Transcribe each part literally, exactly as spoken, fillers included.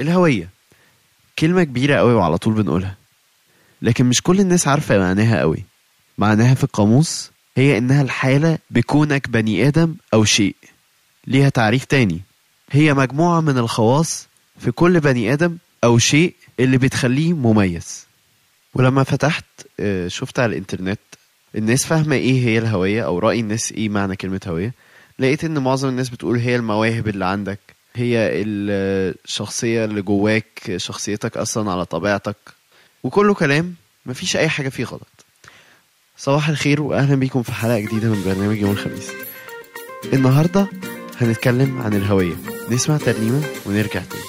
الهوية كلمة كبيرة قوي وعلى طول بنقولها، لكن مش كل الناس عارفة معناها قوي. معناها في القاموس هي إنها الحالة بكونك بني آدم أو شيء. ليها تعريف تاني، هي مجموعة من الخواص في كل بني آدم أو شيء اللي بتخليه مميز. ولما فتحت شفت على الإنترنت الناس فاهمة إيه هي الهوية أو رأي الناس إيه معنى كلمة هوية، لقيت إن معظم الناس بتقول هي المواهب اللي عندك، هي الشخصية اللي جواك، شخصيتك أصلا على طبيعتك، وكله كلام مفيش أي حاجة فيه غلط. صباح الخير وأهلا بيكم في حلقة جديدة من برنامج يوم الخميس. النهاردة هنتكلم عن الهوية، نسمع ترنيمة ونرجع تاني.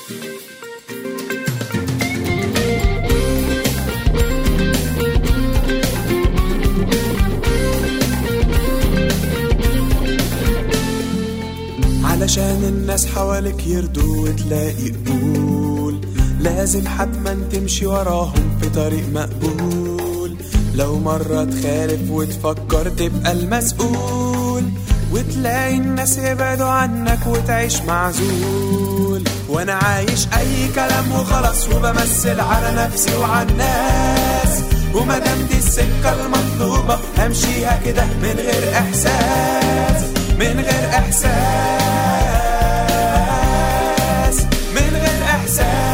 علشان الناس حواليك يرضوا وتلاقي قبول، لازم حتما تمشي وراهم في طريق مقبول. لو مرة تخالف وتفكر تبقى المسؤول، وتلاقي الناس يبعدوا عنك وتعيش معزول. وانا عايش اي كلام وخلاص وبمثل على نفسي وعلى الناس، ومدام دي السكة المطلوبة همشيها كده من غير احساس، من غير احساس، من غير احساس.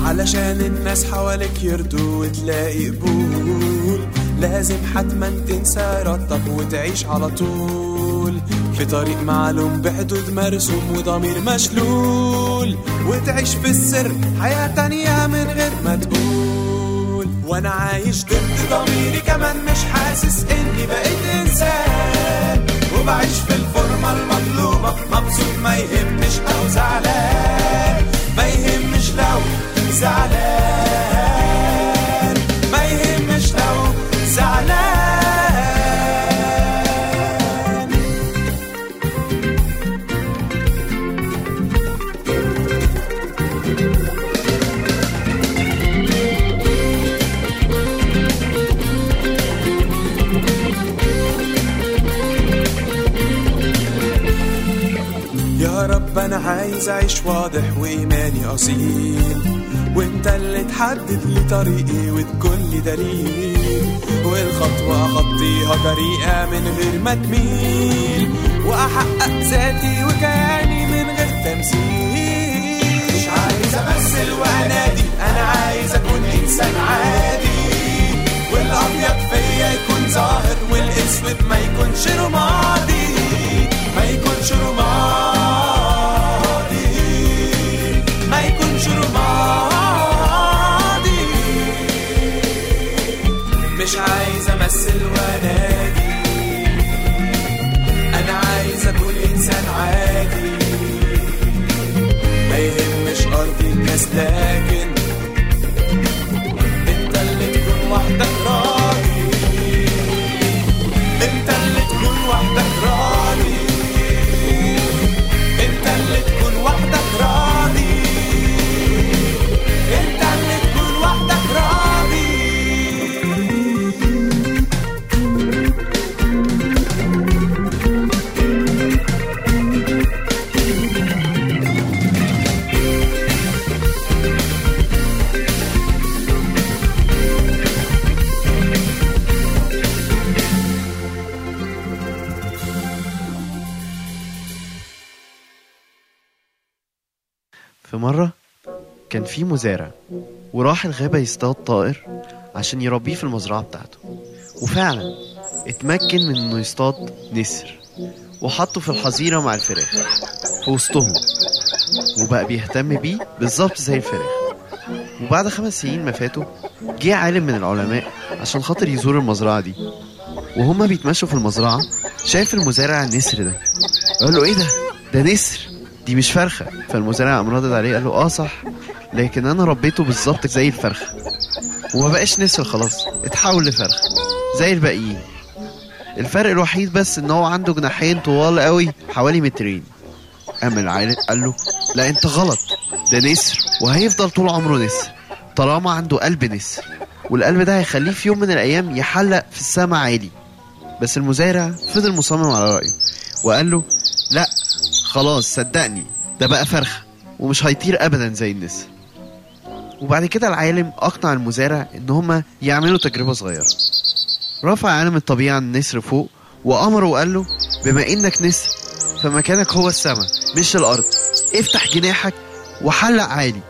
علشان الناس حواليك يرضوا وتلاقي قبول، لازم حتما تنسى رطب وتعيش على طول في طريق معلوم بحدود مرسوم وضمير مشلول، وتعيش في السر حياة تانية من غير ما تقول. وانا عايش ضد ضميري كمان، مش حاسس اني بقيت انسان، وبعيش في الفورمة المطلوبة، مبسوط ما يهمش لو زعلان، ما يهمش لو زعلان، ما يهمش لو زعلان. يا رب انا عايز اعيش واضح وايماني اصيل، وانت اللي تحدد لي طريقي وتكون لي دليل، والخطوه اخطيها جريئه من غير ما تميل، واحقق ذاتي وكياني من غير تمثيل. مش عايز امثل وانادي، انا عايز اكون انسان عادي، والابيض فيا يكون ظاهر والاسود ما يكونش رمادي، ما يكونش رمادي، مش عايز امثل ونادي، انا عايز اكون انسان عادي، ما يهمش ارضي الناس، لكن انت اللي تكون وحدك راضي، انت اللي تكون وحدك راضي، انت اللي تكون وحدك راضي، انت اللي تكون وحدك راضي. مرة كان في مزارع وراح الغابة يصطاد طائر عشان يربيه في المزرعة بتاعته، وفعلا اتمكن من انه يصطاد نسر وحطه في الحظيرة مع الفراخ في وسطهم، وبقى بيهتم بيه بالظبط زي الفراخ. وبعد خمس سنين ما فاتوا جه عالم من العلماء عشان خاطر يزور المزرعة دي، وهما بيتمشوا في المزرعة شايف المزارع النسر ده، قال له ايه ده؟ ده نسر، دي مش فرخة. فالمزارع قام ردد عليه قال له اه صح، لكن انا ربيته بالظبط زي الفرخة وما بقاش نسر، خلاص اتحول لفرخة زي الباقيين. الفرق الوحيد بس ان هو عنده جناحين طوال قوي حوالي مترين. قام العالم قال له لا انت غلط، ده نسر وهيفضل طول عمره نسر طالما عنده قلب نسر، والقلب ده هيخليه في يوم من الايام يحلق في السما عادي. بس المزارع فضل مصمم على رأيه وقال له لا خلاص صدقني ده بقى فرخة ومش هيطير ابدا زي النسر. وبعد كده العالم اقنع المزارع ان هما يعملوا تجربة صغيرة. رفع عالم الطبيعة النسر فوق وامره وقال له بما انك نسر فمكانك هو السما مش الارض، افتح جناحك وحلق عالي.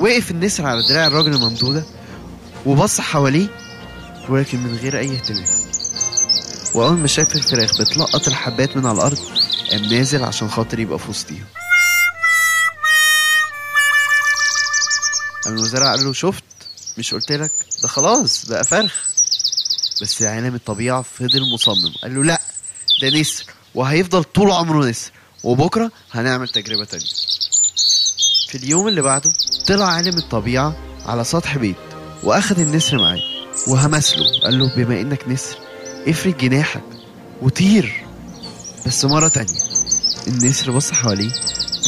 وقف النسر على دراع الراجل الممدودة وبص حواليه ولكن من غير اي اهتمام. واول ما شاف الفراخ بتلقط الحبات من على الارض قام نازل عشان خاطر يبقى في وسطيهم. المزارع قال له شفت مش قلتلك ده خلاص بقى فرخ. بس عالم الطبيعة فضل مصمم قال له لا ده نسر وهيفضل طول عمره نسر وبكرة هنعمل تجربة تانية. في اليوم اللي بعده طلع عالم الطبيعة على سطح بيت واخد النسر معاه وهمس له قال له بما انك نسر افرد جناحك وطير. بس مرة تانية النسر بص حواليه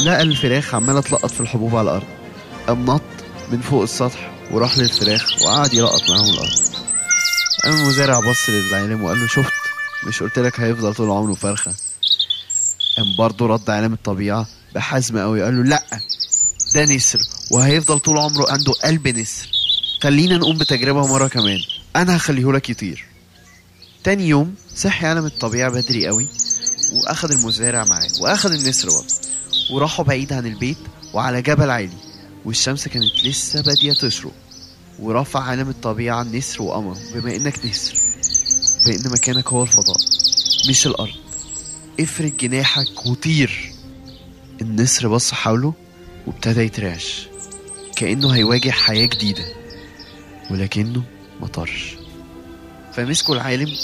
لقى الفراخ عمالة تلقط في الحبوب على الأرض، قام نط من فوق السطح وراح للفراخ وقعد يلقط معاهم الأرض. قام المزارع بص للعالم وقال له شفت مش قلتلك هيفضل طول عمره فرخة. قام برضه رد عالم الطبيعة بحزم قوي قال له لأ ده نسر وهيفضل طول عمره عنده قلب نسر، خلينا نقوم بتجربة مرة كمان أنا هخليهولك يطير. تاني يوم صحي عالم الطبيعة بدري قوي واخد المزارع معاه واخد النسر برضه وراحوا بعيد عن البيت وعلى جبل عالي والشمس كانت لسه باديه تشرق. ورفع عالم الطبيعه النسر وامره بما انك نسر بان مكانك هو الفضاء مش الارض، افرد جناحك وطير. النسر بص حوله وابتدى يترعش كانه هيواجه حياه جديده ولكنه مطرش. فمسكوا العالم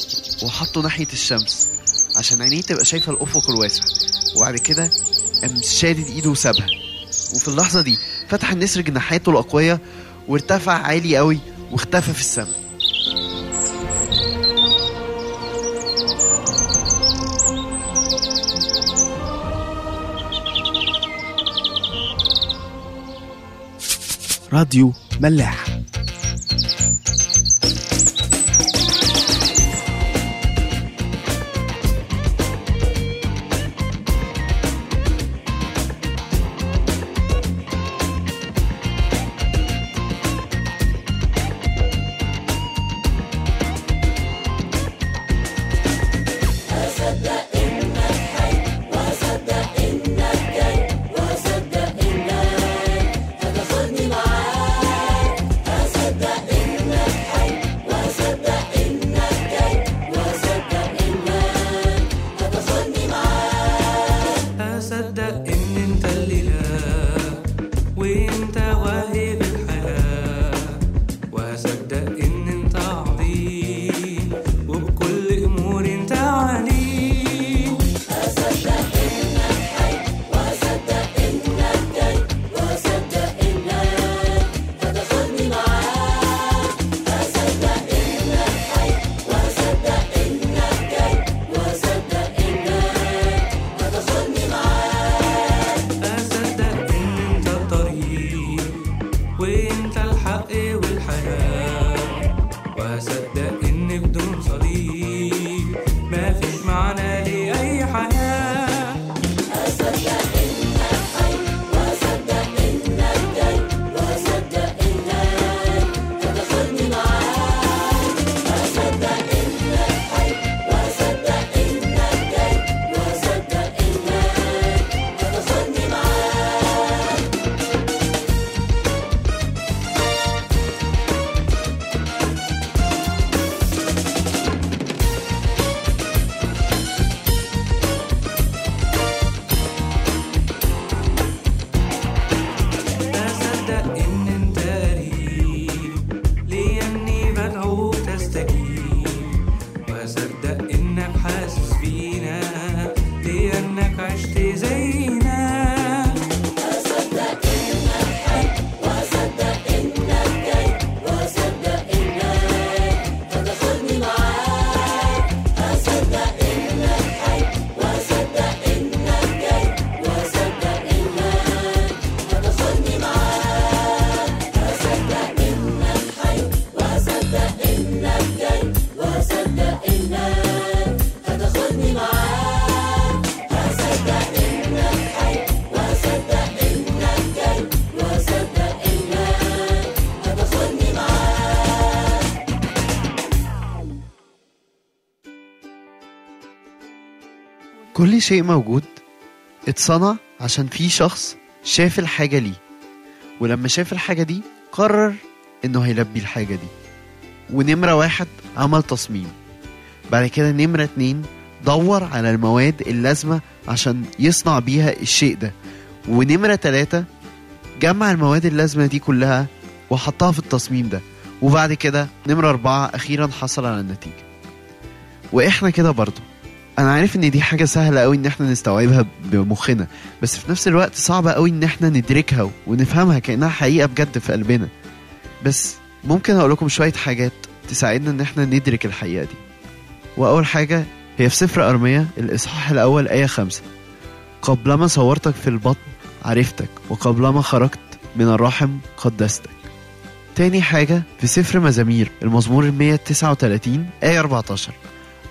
وحطوا ناحيه الشمس عشان عينيه تبقى شايفه الافق الواسع، وبعد كده قام شادد ايده وسابها. وفي اللحظه دي فتح النسر جناحاته الاقويه وارتفع عالي قوي واختفى في السماء. راديو ملاح. That كل شيء موجود اتصنع عشان في شخص شاف الحاجة ليه، ولما شاف الحاجة دي قرر انه هيلبي الحاجة دي. ونمرة واحد عمل تصميم، بعد كده نمرة اتنين دور على المواد اللازمة عشان يصنع بيها الشيء ده، ونمرة تلاتة جمع المواد اللازمة دي كلها وحطها في التصميم ده، وبعد كده نمرة أربعة أخيرا حصل على النتيجة. وإحنا كده برضو أنا عارف إن دي حاجة سهلة قوي إن إحنا نستوعبها بمخنا، بس في نفس الوقت صعبة قوي إن إحنا ندركها ونفهمها كأنها حقيقة بجد في قلبنا. بس ممكن أقول لكم شوية حاجات تساعدنا إن إحنا ندرك الحقيقة دي. وأول حاجة هي في سفر أرميا الإصحاح الأول آية خمسة، قبلما صورتك في البطن عرفتك، وقبلما خرجت من الرحم قدستك. تاني حاجة في سفر مزامير المزمور مية وتسعة وتلاتين آية أربعتاشر،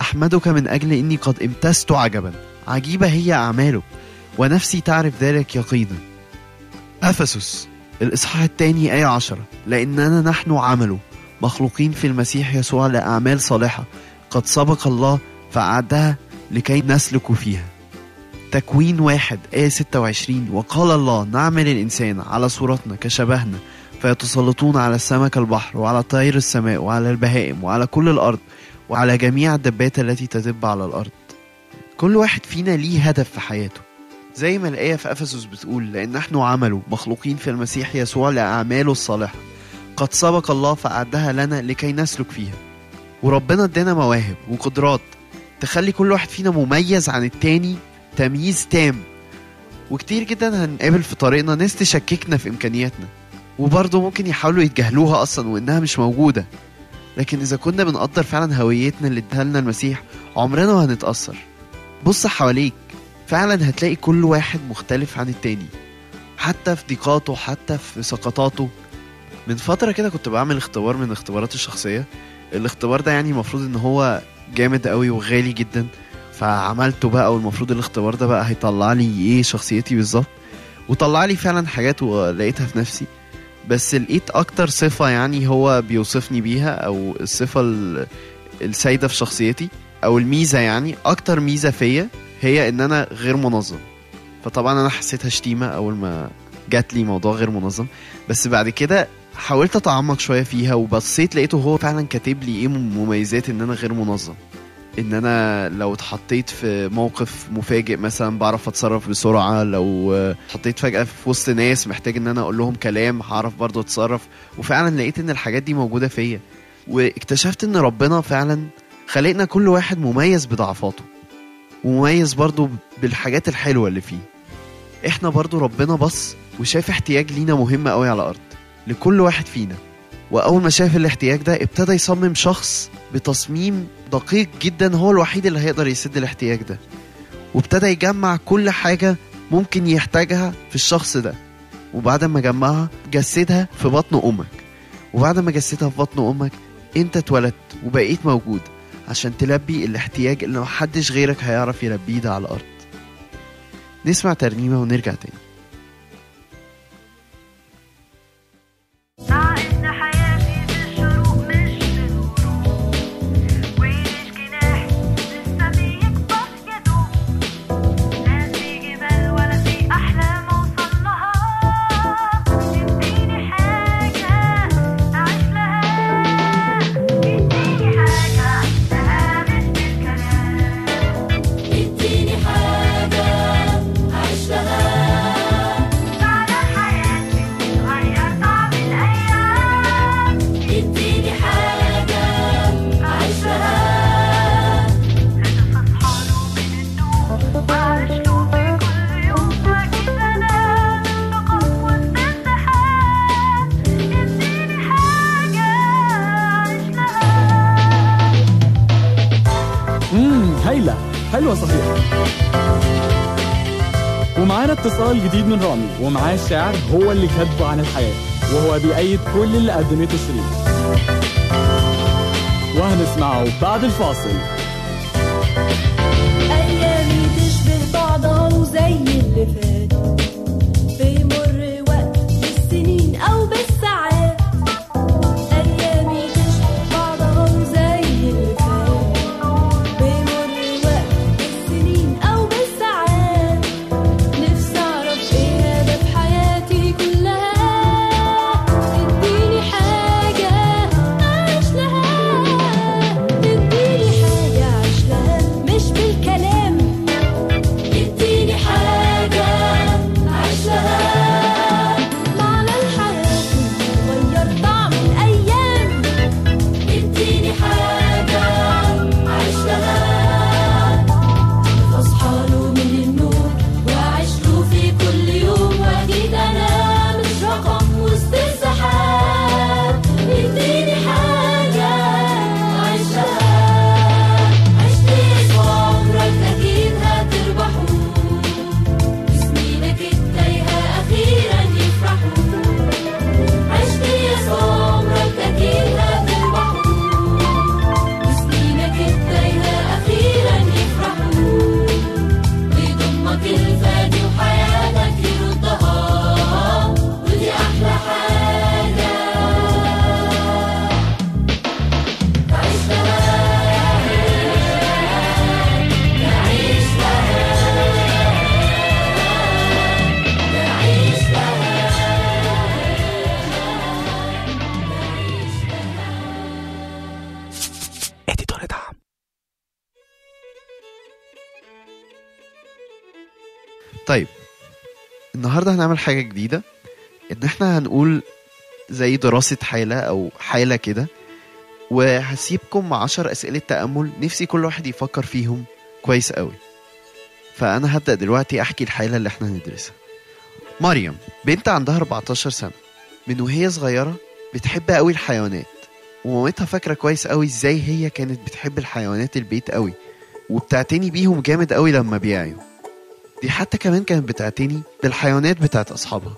أحمدك من أجل إني قد امتزت عجبا، عجيبة هي أعماله ونفسي تعرف ذلك يقينا. أفسس الإصحاح التاني آية عشرة، لأننا نحن عمله مخلوقين في المسيح يسوع لأعمال صالحة قد سبق الله فأعدها لكي نسلك فيها. تكوين واحد آية ستة وعشرين، وقال الله نعمل الإنسان على صورتنا كشبهنا فيتسلطون على السمك البحر وعلى طير السماء وعلى البهائم وعلى كل الأرض وعلى جميع الدبات التي تدب على الأرض. كل واحد فينا ليه هدف في حياته، زي ما الآية في أفسس بتقول لأن نحن عمله مخلوقين في المسيح يسوع لأعماله الصالحة قد سبق الله فأعدها لنا لكي نسلك فيها. وربنا ادانا مواهب وقدرات تخلي كل واحد فينا مميز عن التاني تمييز تام، وكتير جدا هنقابل في طريقنا ناس تشككنا في إمكانياتنا، وبرضه ممكن يحاولوا يتجاهلوها أصلا وإنها مش موجودة. لكن إذا كنا بنقدر فعلا هويتنا اللي ادهلنا المسيح عمرنا ما هنتأثر. بص حواليك، فعلا هتلاقي كل واحد مختلف عن التاني، حتى في ضيقاته حتى في سقطاته. من فترة كده كنت بعمل اختبار من اختبارات الشخصية، الاختبار ده يعني المفروض إن هو جامد قوي وغالي جدا، فعملته بقى والمفروض الاختبار ده بقى هيطلع لي ايه شخصيتي بالظبط، وطلع لي فعلا حاجات ولقيتها في نفسي. بس لقيت اكتر صفة يعني هو بيوصفني بيها، او الصفة السائدة في شخصيتي او الميزة، يعني اكتر ميزة فيا هي ان انا غير منظم. فطبعا انا حسيتها شتيمة اول ما جات لي موضوع غير منظم، بس بعد كده حاولت اتعمق شوية فيها وبصيت لقيته هو فعلا كاتب لي ايه مميزات ان انا غير منظم، ان انا لو اتحطيت في موقف مفاجئ مثلا بعرف اتصرف بسرعه، لو اتحطيت فجاه في وسط ناس محتاج ان انا اقول لهم كلام هعرف برضو اتصرف. وفعلا لقيت ان الحاجات دي موجوده فيا، واكتشفت ان ربنا فعلا خلقنا كل واحد مميز بضعفاته ومميز برضو بالحاجات الحلوه اللي فيه. احنا برضو ربنا بص وشاف احتياج لينا مهم قوي على الارض لكل واحد فينا، واول ما شاف الاحتياج ده ابتدى يصمم شخص بتصميم دقيق جدا هو الوحيد اللي هيقدر يسد الاحتياج ده، وابتدى يجمع كل حاجة ممكن يحتاجها في الشخص ده. وبعد ما جمعها جسدها في بطن أمك، وبعد ما جسدها في بطن أمك انت اتولدت وبقيت موجود عشان تلبي الاحتياج اللي محدش غيرك هيعرف يلبيه ده على الأرض. نسمع ترنيمة ونرجع تاني. حلوة صحيحة. ومعانا اتصال جديد من رامي، ومعاه شعر هو اللي كاتبه عن الحياة، وهو بيأيد كل اللي قدمته شيرين، وهنسمعه بعد الفاصل. أيامي تشبه بعضها وزي اللي فات، بيمر وقت بالسنين أو بالساعات، أيامي تشبه بعضها وزي اللي فات. Oh, طيب النهاردة هنعمل حاجة جديدة، ان احنا هنقول زي دراسة حالة او حالة كده، وهسيبكم مع عشر اسئلة تأمل نفسي كل واحد يفكر فيهم كويس قوي. فانا هبدأ دلوقتي احكي الحالة اللي احنا هندرسها. مريم بنت عندها أربعتاشر سنة، من وهي صغيرة بتحب قوي الحيوانات، ومامتها فاكرة كويس قوي ازاي هي كانت بتحب الحيوانات البيت قوي وبتعتني بيهم جامد قوي لما بيعيوا. دي حتى كمان كانت بتعتني بالحيوانات بتاعت أصحابها،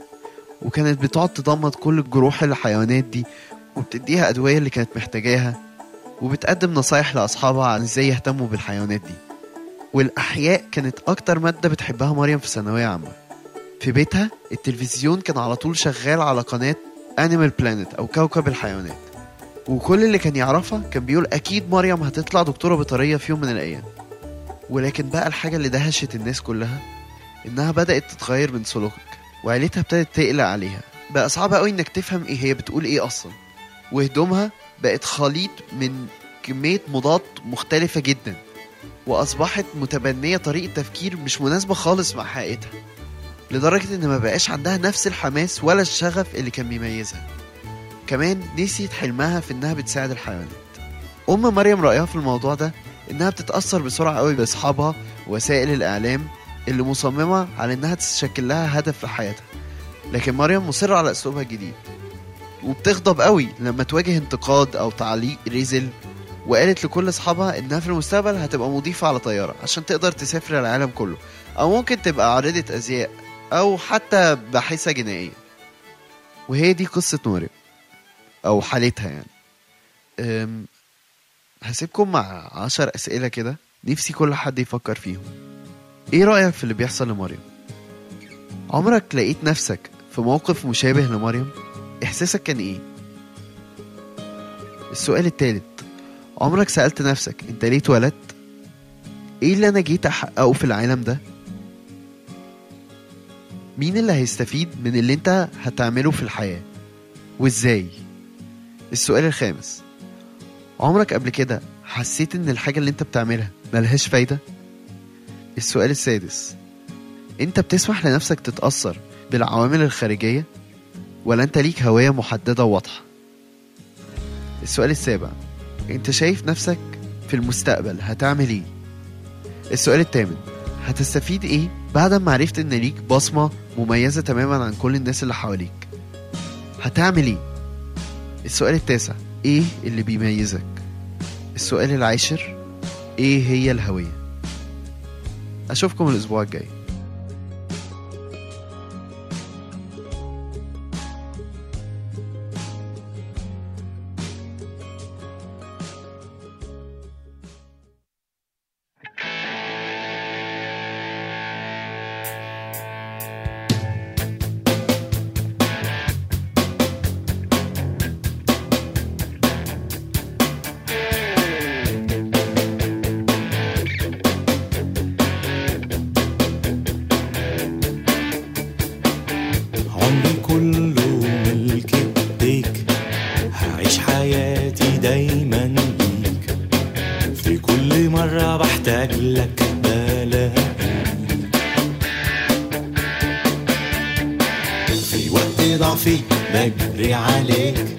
وكانت بتقعد تضمد كل الجروح للحيوانات دي وبتديها أدوية اللي كانت محتاجاها، وبتقدم نصايح لأصحابها عن ازاي يهتموا بالحيوانات دي. والأحياء كانت أكتر مادة بتحبها مريم في ثانوية عامة. في بيتها التلفزيون كان على طول شغال على قناة أنيمال بلانيت أو كوكب الحيوانات، وكل اللي كان يعرفها كان بيقول أكيد مريم هتطلع دكتورة بيطرية في يوم من الأيام. ولكن بقى الحاجة اللي دهشت الناس كلها إنها بدأت تتغير من سلوكك، وعيلتها ابتدت تقلق عليها، بقى صعب قوي إنك تفهم إيه هي بتقول إيه أصلا، وهدومها بقت خليط من كمية مضادات مختلفة جدا، وأصبحت متبنية طريقة تفكير مش مناسبة خالص مع حقيقتها، لدرجة إن ما بقاش عندها نفس الحماس ولا الشغف اللي كان بيميزها. كمان نسيت حلمها في إنها بتساعد الحيوانات. أم مريم رأيها في الموضوع ده إنها بتتأثر بسرعة قوي بأصحابها ووسائل الإعلام اللي مصممة على إنها تشكل لها هدف في حياتها، لكن مريم مصرة على أسلوبها الجديد، وبتغضب قوي لما تواجه انتقاد أو تعليق ريزل، وقالت لكل أصحابها إنها في المستقبل هتبقى مضيفة على طيارة عشان تقدر تسافر العالم كله، أو ممكن تبقى عارضة أزياء أو حتى باحثة جنائية. وهي دي قصة مريم أو حالتها يعني. أم هسيبكم مع عشر أسئلة كده نفسي كل حد يفكر فيهم. إيه رأيك في اللي بيحصل لمريم؟ عمرك لقيت نفسك في موقف مشابه لمريم؟ إحساسك كان إيه؟ السؤال الثالث، عمرك سألت نفسك أنت ليه اتولدت؟ إيه اللي أنا جيت أحققه في العالم ده؟ مين اللي هيستفيد من اللي أنت هتعمله في الحياة؟ وإزاي؟ السؤال الخامس، عمرك قبل كده حسيت ان الحاجة اللي انت بتعملها ملهاش فايدة؟ السؤال السادس، انت بتسمح لنفسك تتأثر بالعوامل الخارجية ولا انت ليك هوية محددة وواضحة؟ السؤال السابع، انت شايف نفسك في المستقبل هتعمل ايه؟ السؤال الثامن، هتستفيد ايه بعد ما عرفت ان ليك بصمة مميزة تماما عن كل الناس اللي حواليك؟ هتعمل ايه؟ السؤال التاسع، ايه اللي بيميزك؟ السؤال العاشر، ايه هي الهوية؟ اشوفكم الاسبوع الجاي. بجري عليك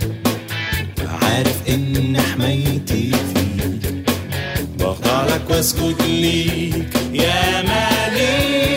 عارف ان حمايتي فيك، بخضع لك واسكت ليك يا مالك. Yeah.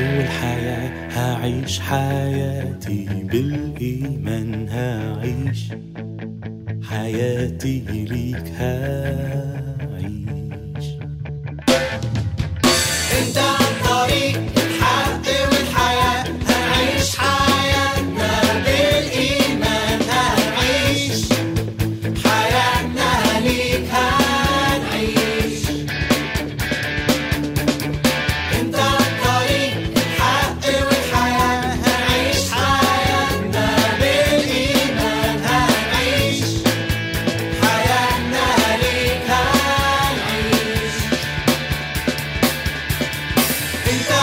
طول حياة هعيش حياتي بالإيمان، هعيش حياتي ليك، هعيش. انت عن طريق الحق والحياة، هعيش حياتنا بالإيمان، هعيش حياتنا ليك، هنعيش. انت عن طريق الحق والحياة، هعيش حياتنا بالإيمان، هنعيش حياتنا ليك، هنعيش. انت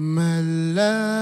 من لا